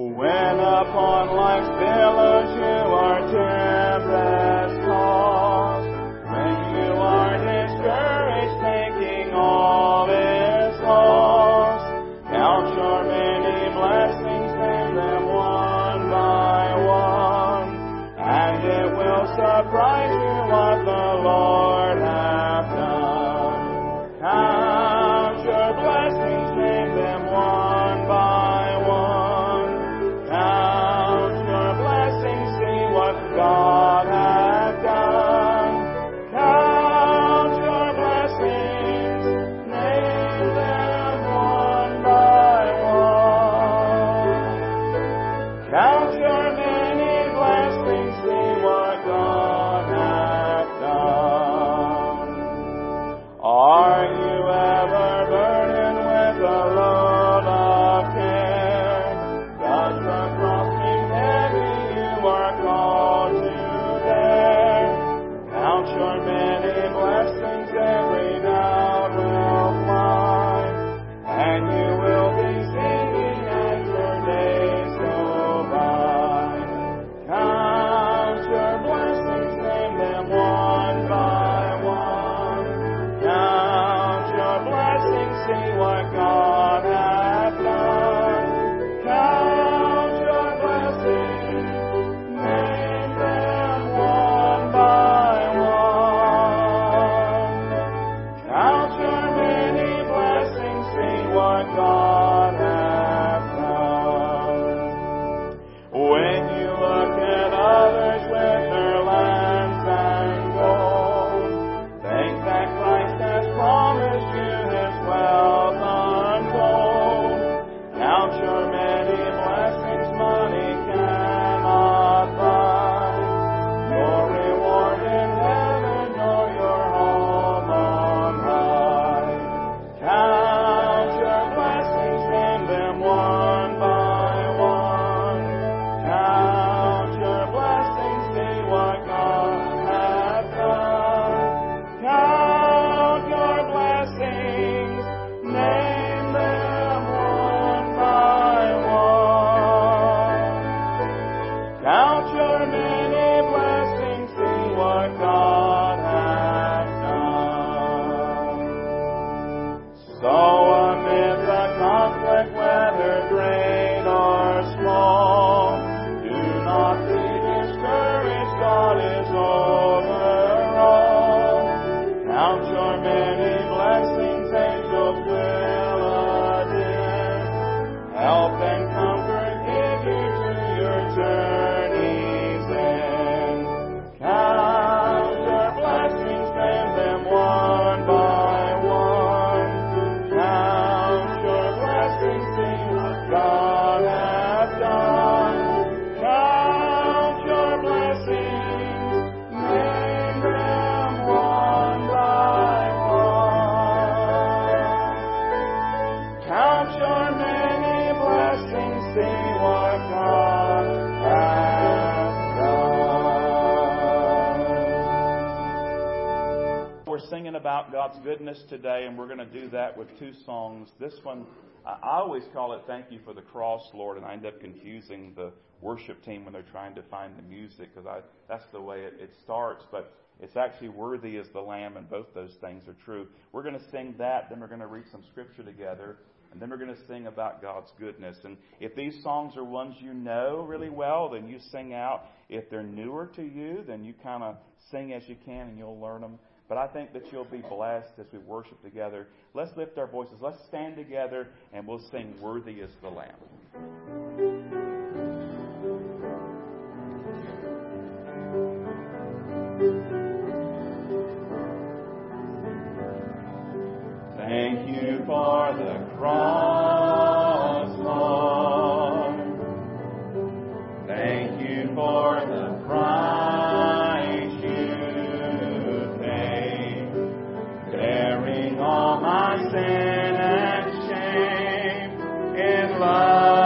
When upon life's billows you are tempest tossed, when you are discouraged, thinking all is lost, count your many blessings, name them one by one, and it will surprise you what the Lord hath done. Count your blessings, name them one by one. Count your blessings, see what God hath done. Count your blessings, name them one by one. Count your many blessings, see what God hath done. Are you ever burdened with a load of care? Does the cross seem heavy? You are called to bear. Count your many blessings, every doubt will fly, and you will be singing as your days go by. Count your blessings, name them one by one. Count your blessings, see what God hath done. Count your blessings, name them one by one. Count your many blessings, see what God hath done. When you look at others with their lamps and gold, think that Christ has promised you his wealth untold. Count your many blessings, money cannot buy. Your reward in heaven, nor your home on high. Count your blessings, name them one by one. Count your blessings, see what God hath done. Count your blessings, name them one by one. Count your many blessings, see what God hath done. So amid the conflict, whether great or small, do not be discouraged, God is over all. Count your many blessings, angels will attend, help and comfort give you to your journey's end. Count your blessings, name them one by one. Count your blessings, see what God hath done. Count your blessings, name them one by one. Count your many blessings, see what God hath done. We're singing about God's goodness today, and we're going to do that with two songs. This one, I always call it Thank You for the Cross, Lord, and I end up confusing the worship team when they're trying to find the music, because that's the way it starts, but it's actually Worthy is the Lamb, and both those things are true. We're going to sing that, then we're going to read some scripture together, and then we're going to sing about God's goodness. And if these songs are ones you know really well, then you sing out. If they're newer to you, then you kind of sing as you can, and you'll learn them. But I think that you'll be blessed as we worship together. Let's lift our voices. Let's stand together, and we'll sing Worthy is the Lamb. Thank you for the cross, Lord. Thank you for the price you paid, bearing all my sin and shame in love.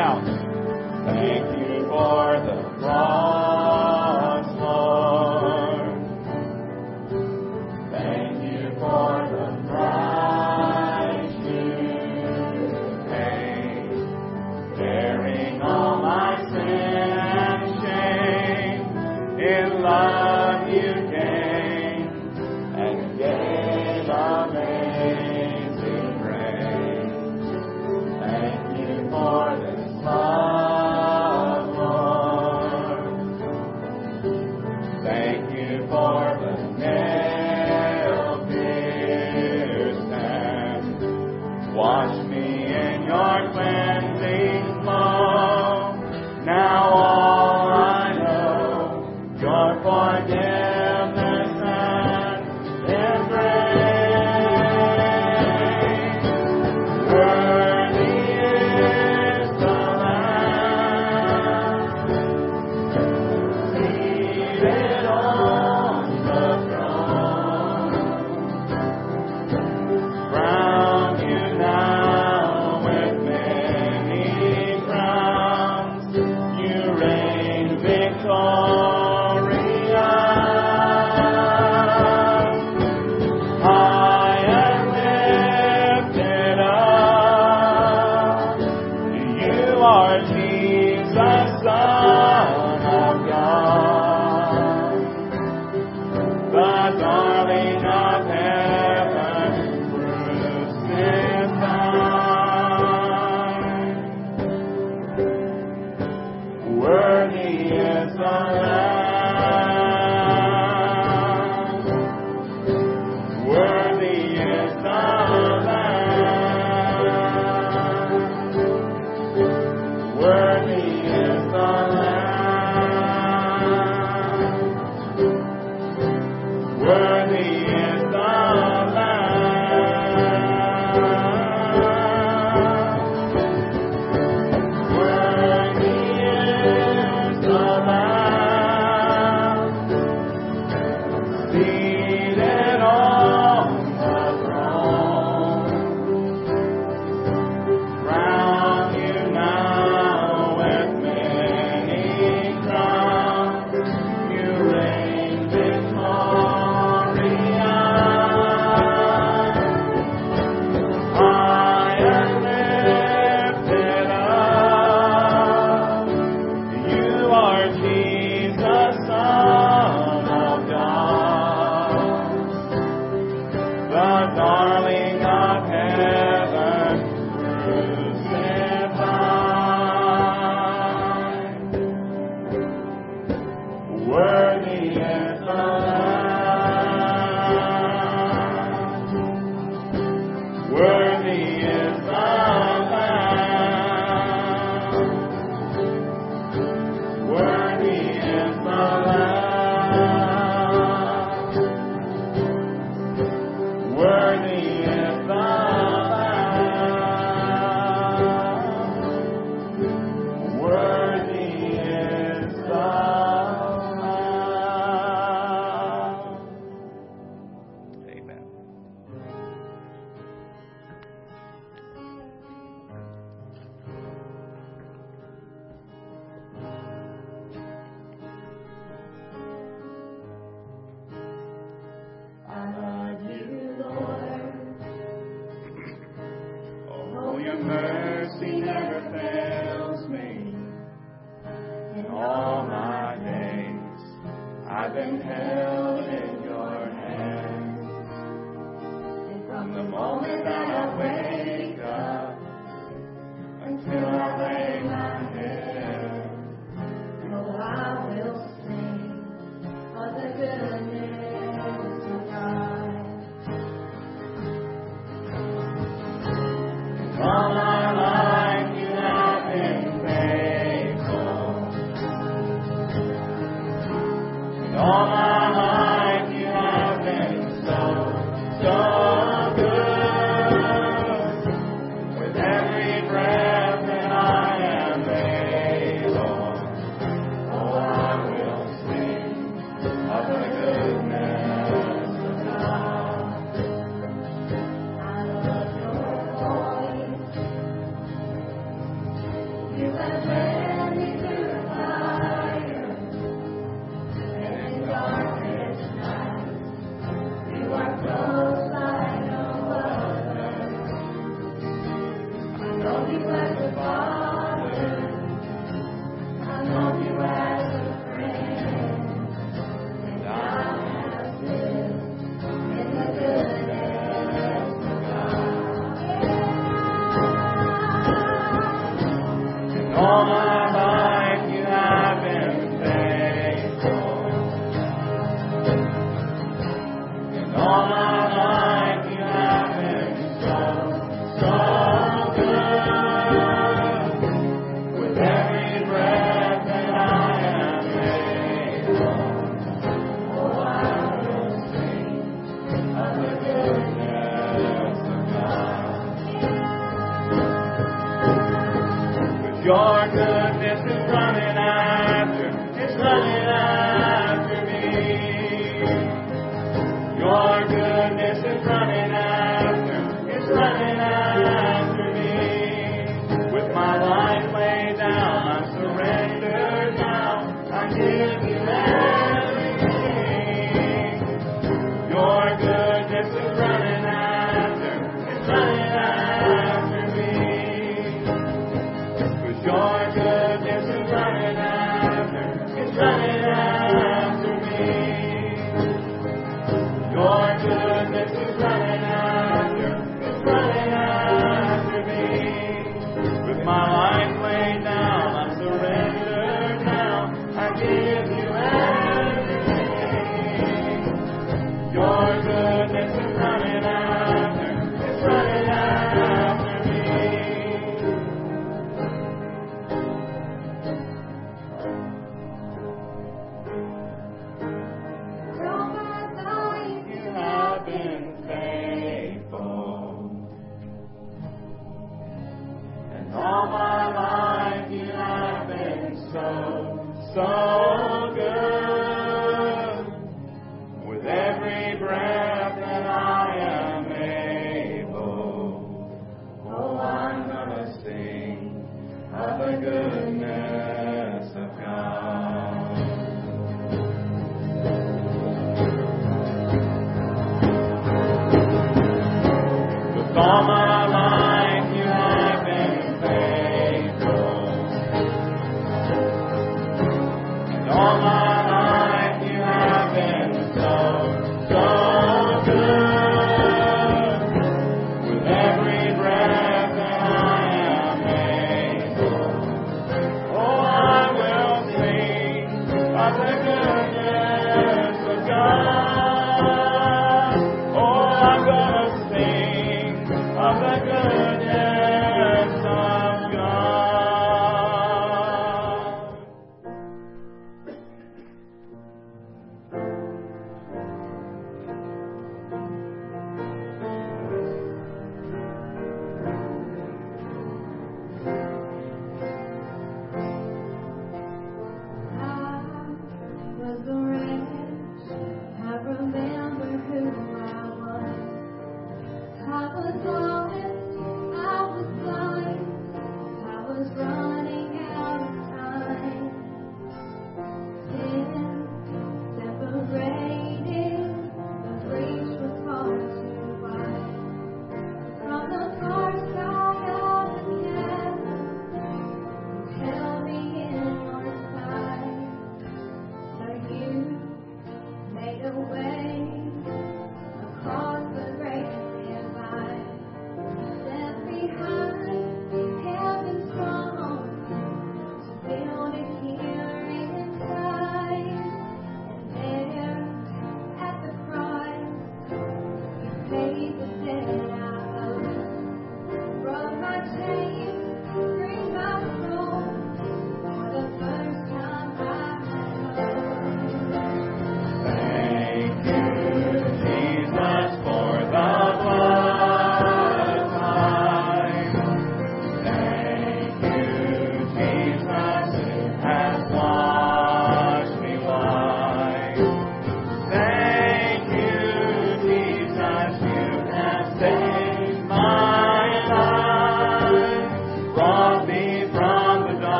out. Thank you for the cross, Lord. Thank you for the price you paid, bearing all my sin and shame. In love you came and gave amazing grace. Thank you for this love. Hallelujah.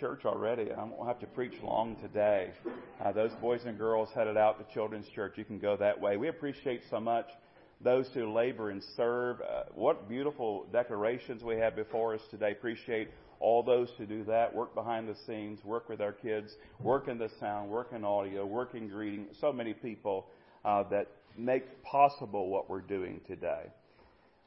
Church already. I won't have to preach long today. Those boys and girls headed out to Children's Church. You can go that way. We appreciate so much those who labor and serve. What beautiful decorations we have before us today. Appreciate all those who do that, work behind the scenes, work with our kids, work in the sound, work in audio, work in greeting. So many people that make possible what we're doing today.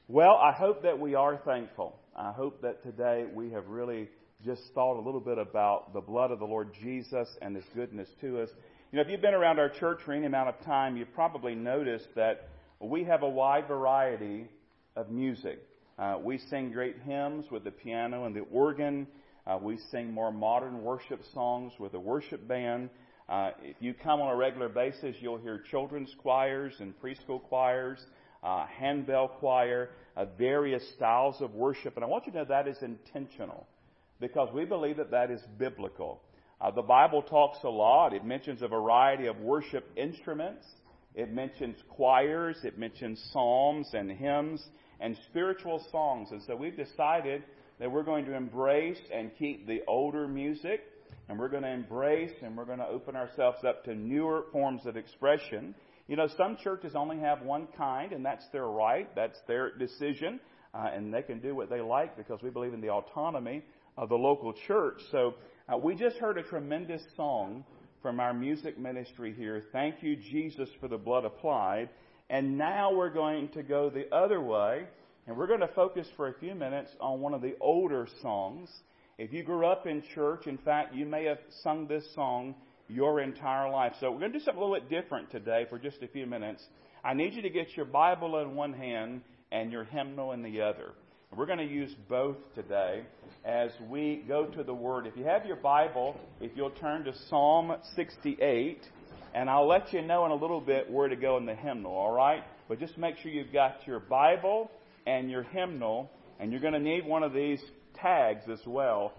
Well, I hope that we are thankful. I hope that today we have really just thought a little bit about the blood of the Lord Jesus and His goodness to us. You know, if you've been around our church for any amount of time, you've probably noticed that we have a wide variety of music. We sing great hymns with the piano and the organ. We sing more modern worship songs with a worship band. If you come on a regular basis, you'll hear children's choirs and preschool choirs, handbell choir, various styles of worship. And I want you to know that is intentional, because we believe that that is biblical. The Bible talks a lot. It mentions a variety of worship instruments. It mentions choirs. It mentions psalms and hymns and spiritual songs. And so we've decided that we're going to embrace and keep the older music, and we're going to embrace and we're going to open ourselves up to newer forms of expression. You know, some churches only have one kind, and that's their right. That's their decision, and they can do what they like because we believe in the autonomy of the local church. So we just heard a tremendous song from our music ministry here, Thank You, Jesus, for the Blood Applied. And now we're going to go the other way, and we're going to focus for a few minutes on one of the older songs. If you grew up in church, in fact, you may have sung this song your entire life. So we're going to do something a little bit different today for just a few minutes. I need you to get your Bible in one hand and your hymnal in the other. We're going to use both today as we go to the Word. If you have your Bible, if you'll turn to Psalm 68, and I'll let you know in a little bit where to go in the hymnal, all right? But just make sure you've got your Bible and your hymnal, and you're going to need one of these tags as well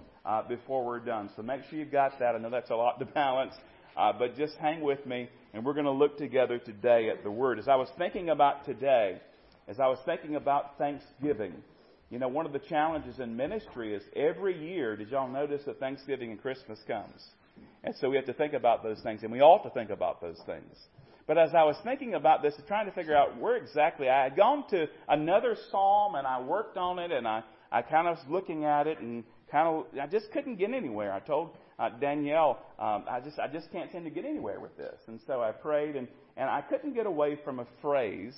before we're done. So make sure you've got that. I know that's a lot to balance, but just hang with me, and we're going to look together today at the Word. As I was thinking about today, as I was thinking about Thanksgiving, you know, one of the challenges in ministry is every year, did y'all notice that Thanksgiving and Christmas comes? And so we have to think about those things, and we ought to think about those things. But as I was thinking about this and trying to figure out where exactly, I had gone to another psalm, and I worked on it, and I kind of was looking at it, and I just couldn't get anywhere. I told Danielle, I just can't seem to get anywhere with this. And so I prayed, and I couldn't get away from a phrase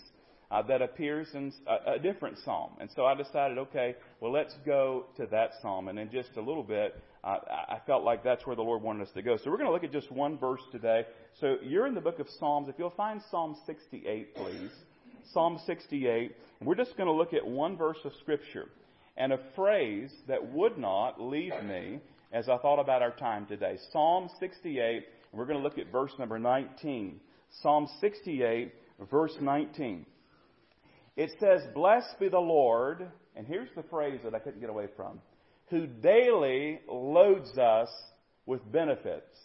that appears in a different psalm. And so I decided, okay, well, let's go to that psalm. And in just a little bit, I felt like that's where the Lord wanted us to go. So we're going to look at just one verse today. So you're in the book of Psalms. If you'll find Psalm 68, please. Psalm 68. And we're just going to look at one verse of Scripture and a phrase that would not leave me as I thought about our time today. Psalm 68, and we're going to look at verse number 19. Psalm 68, verse 19. It says, "Blessed be the Lord," and here's the phrase that I couldn't get away from, "who daily loads us with benefits."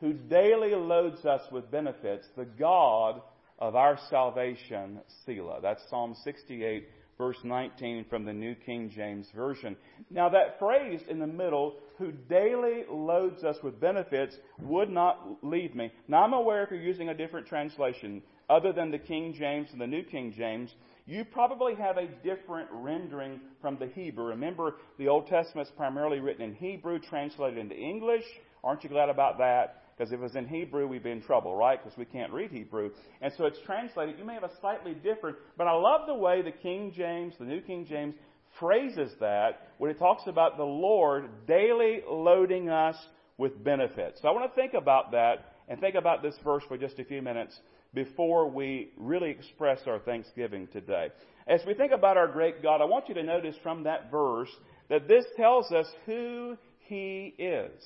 Who daily loads us with benefits, the God of our salvation, Selah. That's Psalm 68, verse 19 from the New King James Version. Now that phrase in the middle, "who daily loads us with benefits," would not leave me. Now I'm aware if you're using a different translation other than the King James and the New King James, you probably have a different rendering from the Hebrew. Remember, the Old Testament's primarily written in Hebrew, translated into English. Aren't you glad about that? Because if it was in Hebrew, we'd be in trouble, right? Because we can't read Hebrew. And so it's translated. You may have a slightly different, but I love the way the King James, the New King James, phrases that when it talks about the Lord daily loading us with benefits. So I want to think about that and think about this verse for just a few minutes before we really express our thanksgiving today. As we think about our great God, I want you to notice from that verse that this tells us who He is.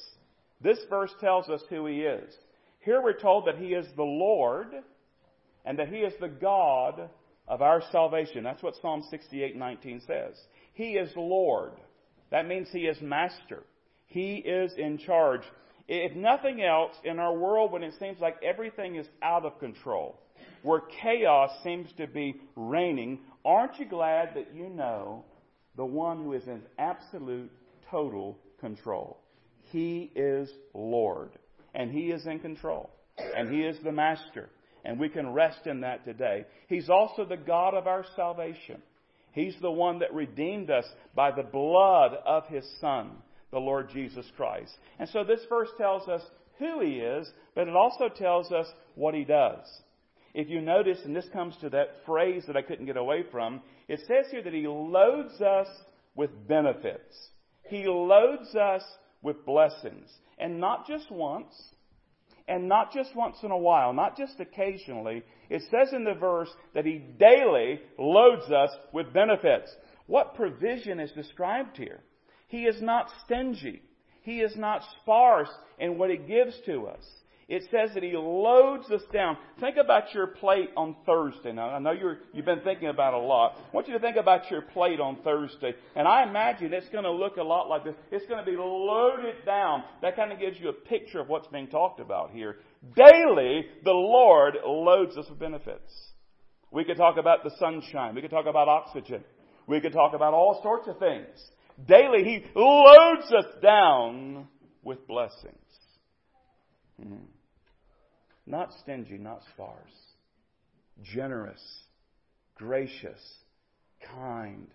This verse tells us who He is. Here we're told that He is the Lord and that He is the God of our salvation. That's what Psalm 68:19 says. He is Lord. That means He is master. He is in charge. If nothing else, in our world when it seems like everything is out of control, where chaos seems to be reigning, aren't you glad that you know the one who is in absolute, total control? He is Lord, and He is in control, and He is the master, and we can rest in that today. He's also the God of our salvation. He's the one that redeemed us by the blood of His Son, the Lord Jesus Christ. And so this verse tells us who He is, but it also tells us what He does. If you notice, and this comes to that phrase that I couldn't get away from, it says here that He loads us with benefits. He loads us with blessings. And not just once, and not just once in a while, not just occasionally. It says in the verse that He daily loads us with benefits. What provision is described here? He is not stingy. He is not sparse in what He gives to us. It says that He loads us down. Think about your plate on Thursday. Now, I know you've been thinking about it a lot. I want you to think about your plate on Thursday. And I imagine it's going to look a lot like this. It's going to be loaded down. That kind of gives you a picture of what's being talked about here. Daily, the Lord loads us with benefits. We could talk about the sunshine. We could talk about oxygen. We could talk about all sorts of things. Daily, He loads us down with blessings. Not stingy, not sparse. Generous, gracious, kind,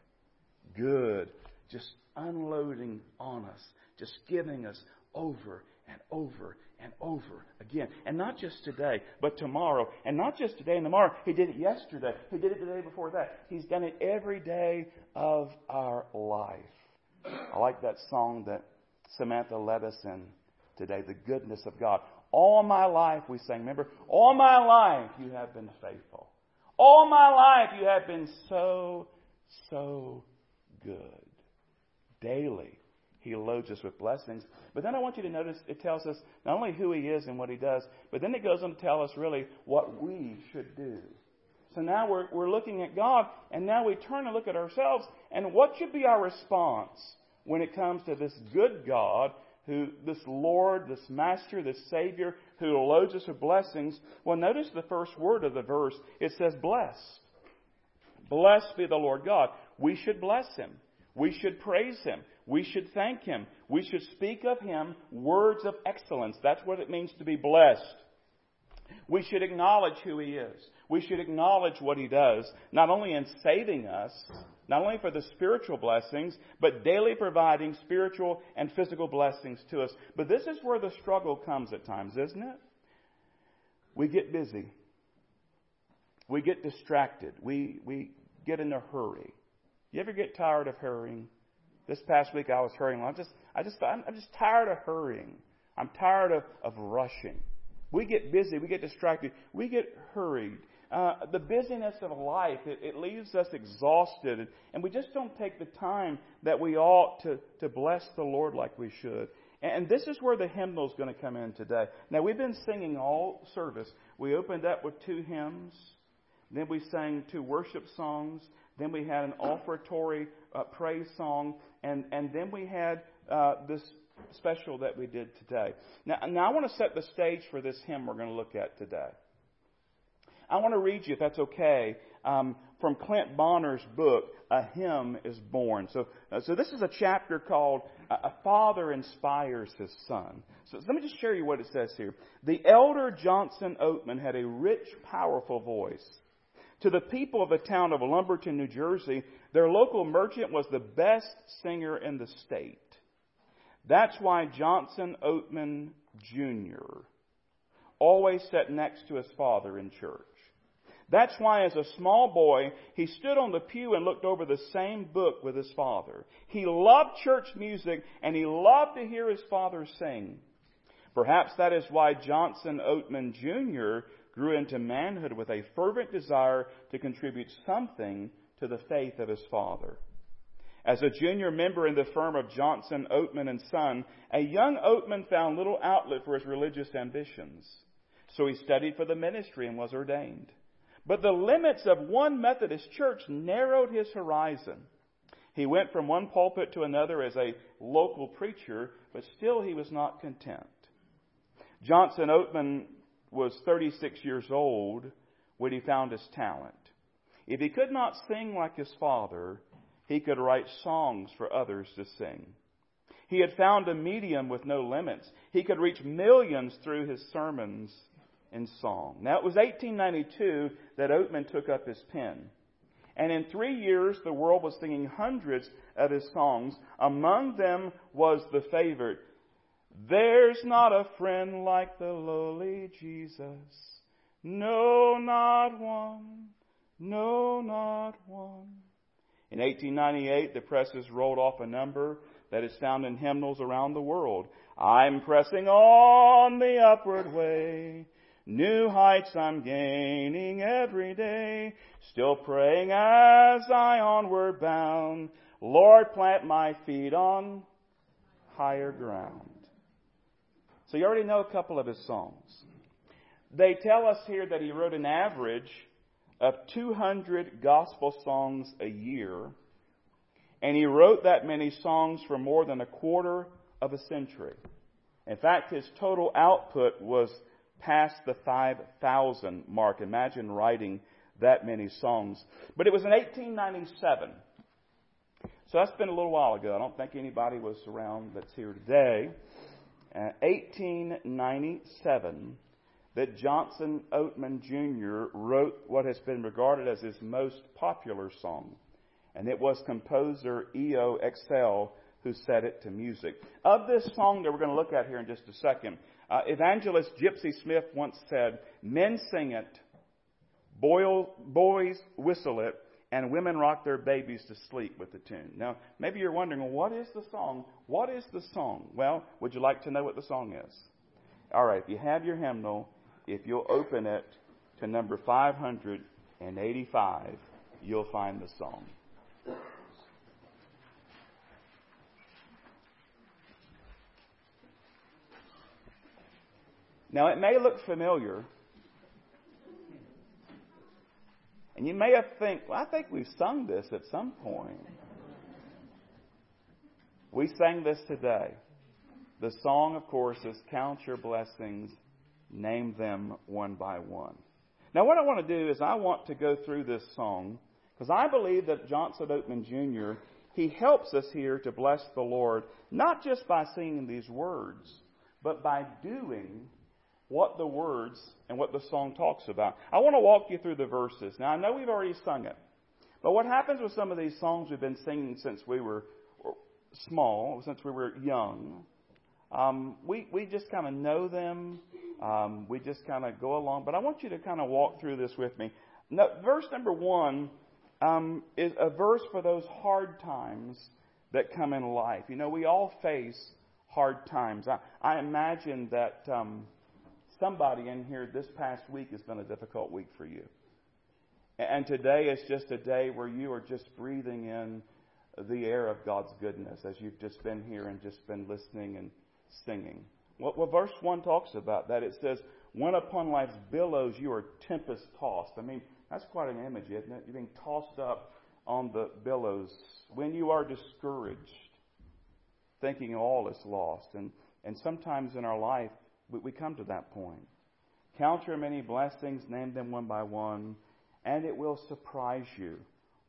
good. Just unloading on us. Just giving us over and over and over again. And not just today, but tomorrow. And not just today and tomorrow. He did it yesterday. He did it the day before that. He's done it every day of our life. I like that song that Samantha led us in today, "The Goodness of God." All my life, we sang, remember? All my life you have been faithful. All my life you have been so, so good. Daily, he loads us with blessings. But then I want you to notice it tells us not only who he is and what he does, but then it goes on to tell us really what we should do. So now we're looking at God, and now we turn and look at ourselves, and what should be our response when it comes to this good God, who this Lord, this Master, this Savior, who loads us with blessings? Well, notice the first word of the verse. It says, blessed. Blessed be the Lord God. We should bless him. We should praise him. We should thank him. We should speak of him words of excellence. That's what it means to be blessed. We should acknowledge who he is. We should acknowledge what he does, not only in saving us, not only for the spiritual blessings, but daily providing spiritual and physical blessings to us. But this is where the struggle comes at times, isn't it? We get busy. We get distracted. We get in a hurry. You ever get tired of hurrying? This past week I was hurrying. I'm just tired of hurrying. I'm tired of rushing. We get busy. We get distracted. We get hurried. The busyness of life, it leaves us exhausted. And we just don't take the time that we ought to bless the Lord like we should. And this is where the hymnal is going to come in today. Now, we've been singing all service. We opened up with two hymns. Then we sang two worship songs. Then we had an offertory praise song. And then we had this special that we did today. Now I want to set the stage for this hymn we're going to look at today. I want to read you, if that's okay, from Clint Bonner's book, A Hymn is Born. So this is a chapter called A Father Inspires His Son. So let me just share you what it says here. The elder Johnson Oatman had a rich, powerful voice. To the people of the town of Lumberton, New Jersey, their local merchant was the best singer in the state. That's why Johnson Oatman Jr. always sat next to his father in church. That's why as a small boy, he stood on the pew and looked over the same book with his father. He loved church music, and he loved to hear his father sing. Perhaps that is why Johnson Oatman Jr. grew into manhood with a fervent desire to contribute something to the faith of his father. As a junior member in the firm of Johnson, Oatman & Son, a young Oatman found little outlet for his religious ambitions. So he studied for the ministry and was ordained. But the limits of one Methodist church narrowed his horizon. He went from one pulpit to another as a local preacher, but still he was not content. Johnson Oatman was 36 years old when he found his talent. If he could not sing like his father, he could write songs for others to sing. He had found a medium with no limits. He could reach millions through his sermons and song. Now, it was 1892 that Oatman took up his pen. And in 3 years, the world was singing hundreds of his songs. Among them was the favorite, There's not a friend like the lowly Jesus. No, not one. No, not one. In 1898, the presses rolled off a number that is found in hymnals around the world. I'm pressing on the upward way. New heights I'm gaining every day. Still praying as I onward bound. Lord, plant my feet on higher ground. So you already know a couple of his songs. They tell us here that he wrote an average of 200 gospel songs a year, and he wrote that many songs for more than a quarter of a century. In fact, his total output was past the 5,000 mark. Imagine writing that many songs. But it was in 1897. So that's been a little while ago. I don't think anybody was around that's here today. 1897. That Johnson Oatman Jr. wrote what has been regarded as his most popular song. And it was composer E.O. Excel who set it to music. Of this song that we're going to look at here in just a second, evangelist Gypsy Smith once said, Men sing it, boys whistle it, and women rock their babies to sleep with the tune. Now, maybe you're wondering, well, what is the song? What is the song? Well, would you like to know what the song is? All right, if you have your hymnal, if you'll open it to number 585, you'll find the song. Now, it may look familiar. And you may have think, well, I think we've sung this at some point. We sang this today. The song, of course, is Count Your Blessings, Name Them One by One. Now, what I want to do is I want to go through this song because I believe that Johnson Oatman Jr., he helps us here to bless the Lord, not just by singing these words, but by doing what the words and what the song talks about. I want to walk you through the verses. Now, I know we've already sung it, but what happens with some of these songs we've been singing since we were small, since we were young, we just kind of know them. We just kind of go along. But I want you to kind of walk through this with me. Now, verse number 1 is a verse for those hard times that come in life. You know, we all face hard times. I imagine that somebody in here this past week has been a difficult week for you. And today is just a day where you are just breathing in the air of God's goodness as you've just been here and just been listening and singing. Well, verse 1 talks about that. It says, when upon life's billows you are tempest tossed. I mean, that's quite an image, isn't it? You're being tossed up on the billows. When you are discouraged, thinking all is lost. And sometimes in our life, we come to that point. Count your many blessings, name them one by one, and it will surprise you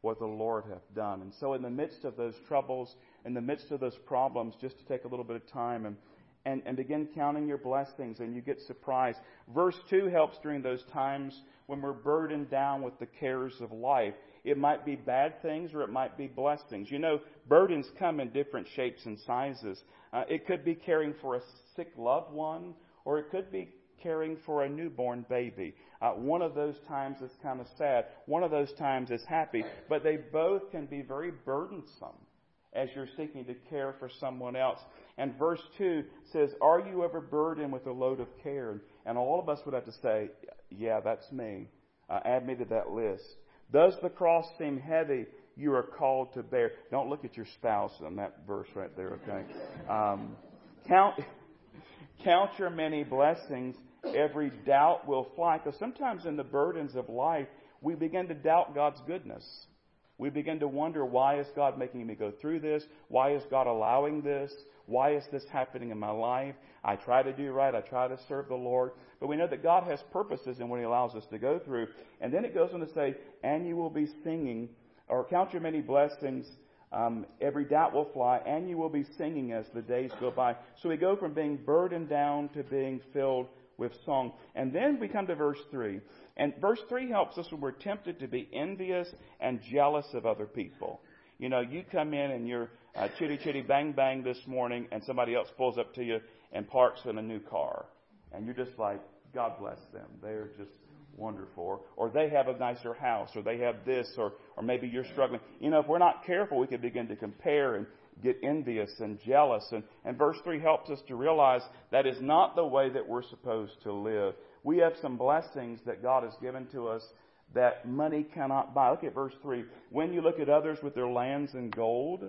what the Lord hath done. And so in the midst of those troubles, in the midst of those problems, just to take a little bit of time and begin counting your blessings, and you get surprised. Verse 2 helps during those times when we're burdened down with the cares of life. It might be bad things or it might be blessings. You know, burdens come in different shapes and sizes. It could be caring for a sick loved one, or it could be caring for a newborn baby. One of those times is kind of sad. One of those times is happy. But they both can be very burdensome as you're seeking to care for someone else. And verse 2 says, are you ever burdened with a load of care? And all of us would have to say, yeah, that's me. Add me to that list. Does the cross seem heavy? You are called to bear. Don't look at your spouse on that verse right there, okay? Count your many blessings. Every doubt will fly. Because sometimes in the burdens of life, we begin to doubt God's goodness. We begin to wonder, why is God making me go through this? Why is God allowing this? Why is this happening in my life? I try to do right. I try to serve the Lord. But we know that God has purposes in what He allows us to go through. And then it goes on to say, and you will be singing, or count your many blessings. Every doubt will fly, and you will be singing as the days go by. So we go from being burdened down to being filled with song. And then we come to verse 3. And verse 3 helps us when we're tempted to be envious and jealous of other people. You know, you come in and you're chitty, chitty, bang, bang this morning, and somebody else pulls up to you and parks in a new car. And you're just like, God bless them. They're just wonderful. Or they have a nicer house, or they have this, or maybe you're struggling. You know, if we're not careful, we can begin to compare and get envious and jealous. And verse 3 helps us to realize that is not the way that we're supposed to live. We have some blessings that God has given to us that money cannot buy. Look at verse 3. When you look at others with their lands and gold,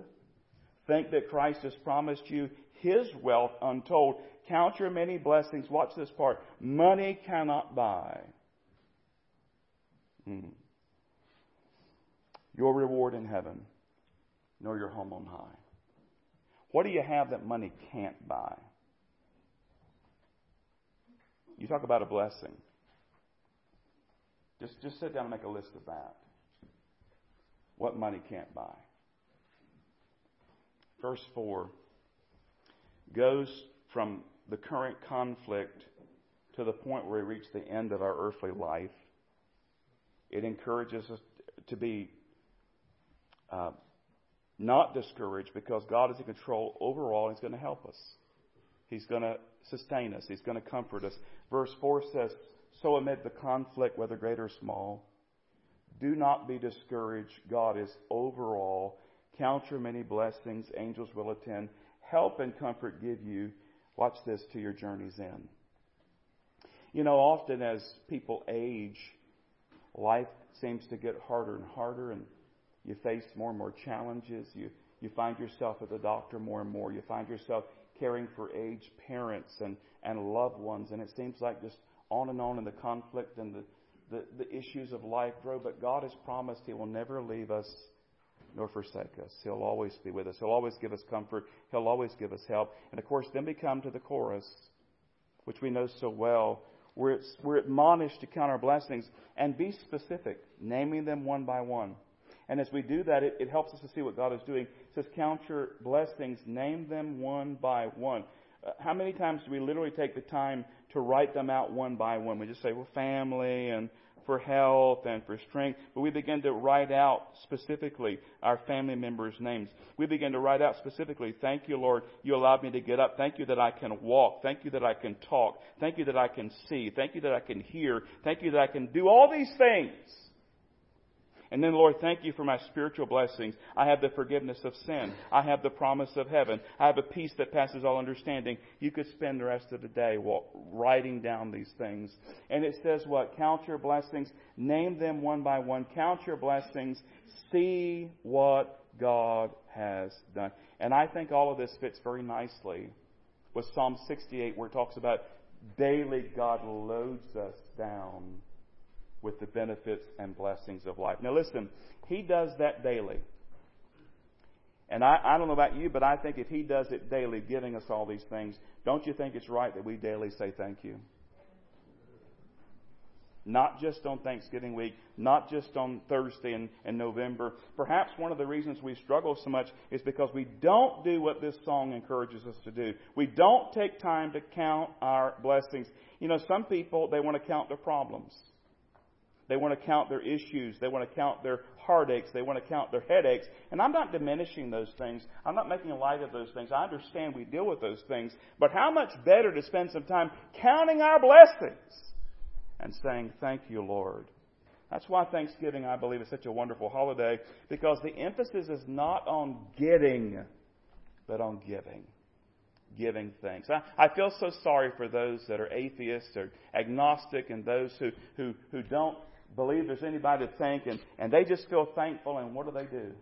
think that Christ has promised you His wealth untold. Count your many blessings. Watch this part. Money cannot buy. Your reward in heaven, nor your home on high. What do you have that money can't buy? You talk about a blessing. Just sit down and make a list of that. What money can't buy? Verse 4 goes from the current conflict to the point where we reach the end of our earthly life. It encourages us to be not discouraged because God is in control overall. He's going to help us. He's going to sustain us. He's going to comfort us. Verse 4 says, so amid the conflict, whether great or small, do not be discouraged. God is overall. Count your many blessings. Angels will attend. Help and comfort give you. Watch this, to your journey's end. You know, often as people age, life seems to get harder and harder, and you face more and more challenges. You You find yourself at the doctor more and more. You find yourself caring for aged parents and loved ones. And it seems like just on and on in the conflict and the issues of life grow. But God has promised He will never leave us nor forsake us. He'll always be with us. He'll always give us comfort. He'll always give us help. And of course, then we come to the chorus, which we know so well, where we're admonished to count our blessings and be specific, naming them one by one. And as we do that, it helps us to see what God is doing. It says, count your blessings, name them one by one. How many times do we literally take the time to write them out one by one? We just say, well, family and for health and for strength. But we begin to write out specifically our family members' names. We begin to write out specifically, thank you, Lord, you allowed me to get up. Thank you that I can walk. Thank you that I can talk. Thank you that I can see. Thank you that I can hear. Thank you that I can do all these things. And then, Lord, thank you for my spiritual blessings. I have the forgiveness of sin. I have the promise of heaven. I have a peace that passes all understanding. You could spend the rest of the day writing down these things. And it says what? Count your blessings. Name them one by one. Count your blessings. See what God has done. And I think all of this fits very nicely with Psalm 68, where it talks about daily God loads us down with the benefits and blessings of life. Now listen, He does that daily. And I don't know about you, but I think if He does it daily, giving us all these things, don't you think it's right that we daily say thank you? Not just on Thanksgiving week, not just on Thursday in November. Perhaps one of the reasons we struggle so much is because we don't do what this song encourages us to do. We don't take time to count our blessings. You know, some people, they want to count their problems. They want to count their issues. They want to count their heartaches. They want to count their headaches. And I'm not diminishing those things. I'm not making light of those things. I understand we deal with those things. But how much better to spend some time counting our blessings and saying, thank you, Lord. That's why Thanksgiving, I believe, is such a wonderful holiday, because the emphasis is not on getting, but on giving. Giving thanks. I feel so sorry for those that are atheists or agnostic and those who don't believe there's anybody to thank, and they just feel thankful, and what do?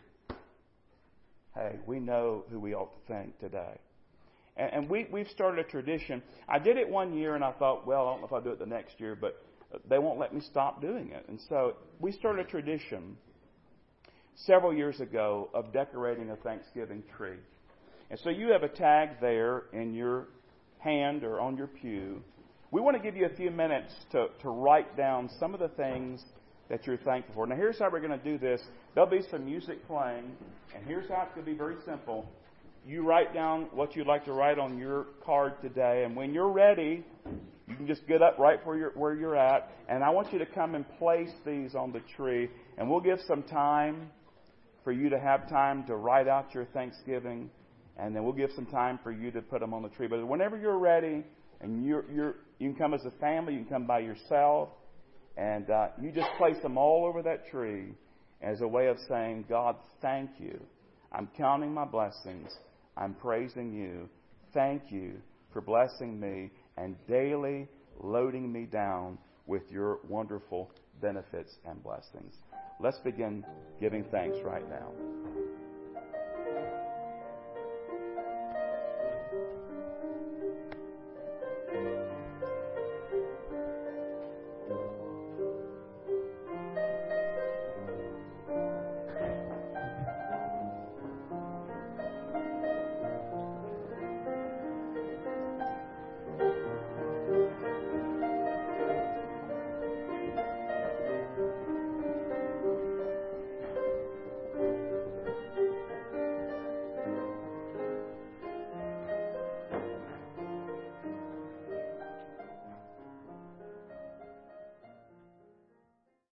Hey, we know who we ought to thank today. And we've started a tradition. I did it one year, and I thought, well, I don't know if I'll do it the next year, but they won't let me stop doing it. And so we started a tradition several years ago of decorating a Thanksgiving tree. And so you have a tag there in your hand or on your pew. We want to give you a few minutes to write down some of the things that you're thankful for. Now, here's how we're going to do this. There'll be some music playing, and here's how it's going to be very simple. You write down what you'd like to write on your card today, and when you're ready, you can just get up right where you're at, and I want you to come and place these on the tree, and we'll give some time for you to have time to write out your Thanksgiving, and then we'll give some time for you to put them on the tree. But whenever you're ready, and you can come as a family, you can come by yourself, and you just place them all over that tree as a way of saying, God, thank you. I'm counting my blessings. I'm praising you. Thank you for blessing me and daily loading me down with your wonderful benefits and blessings. Let's begin giving thanks right now.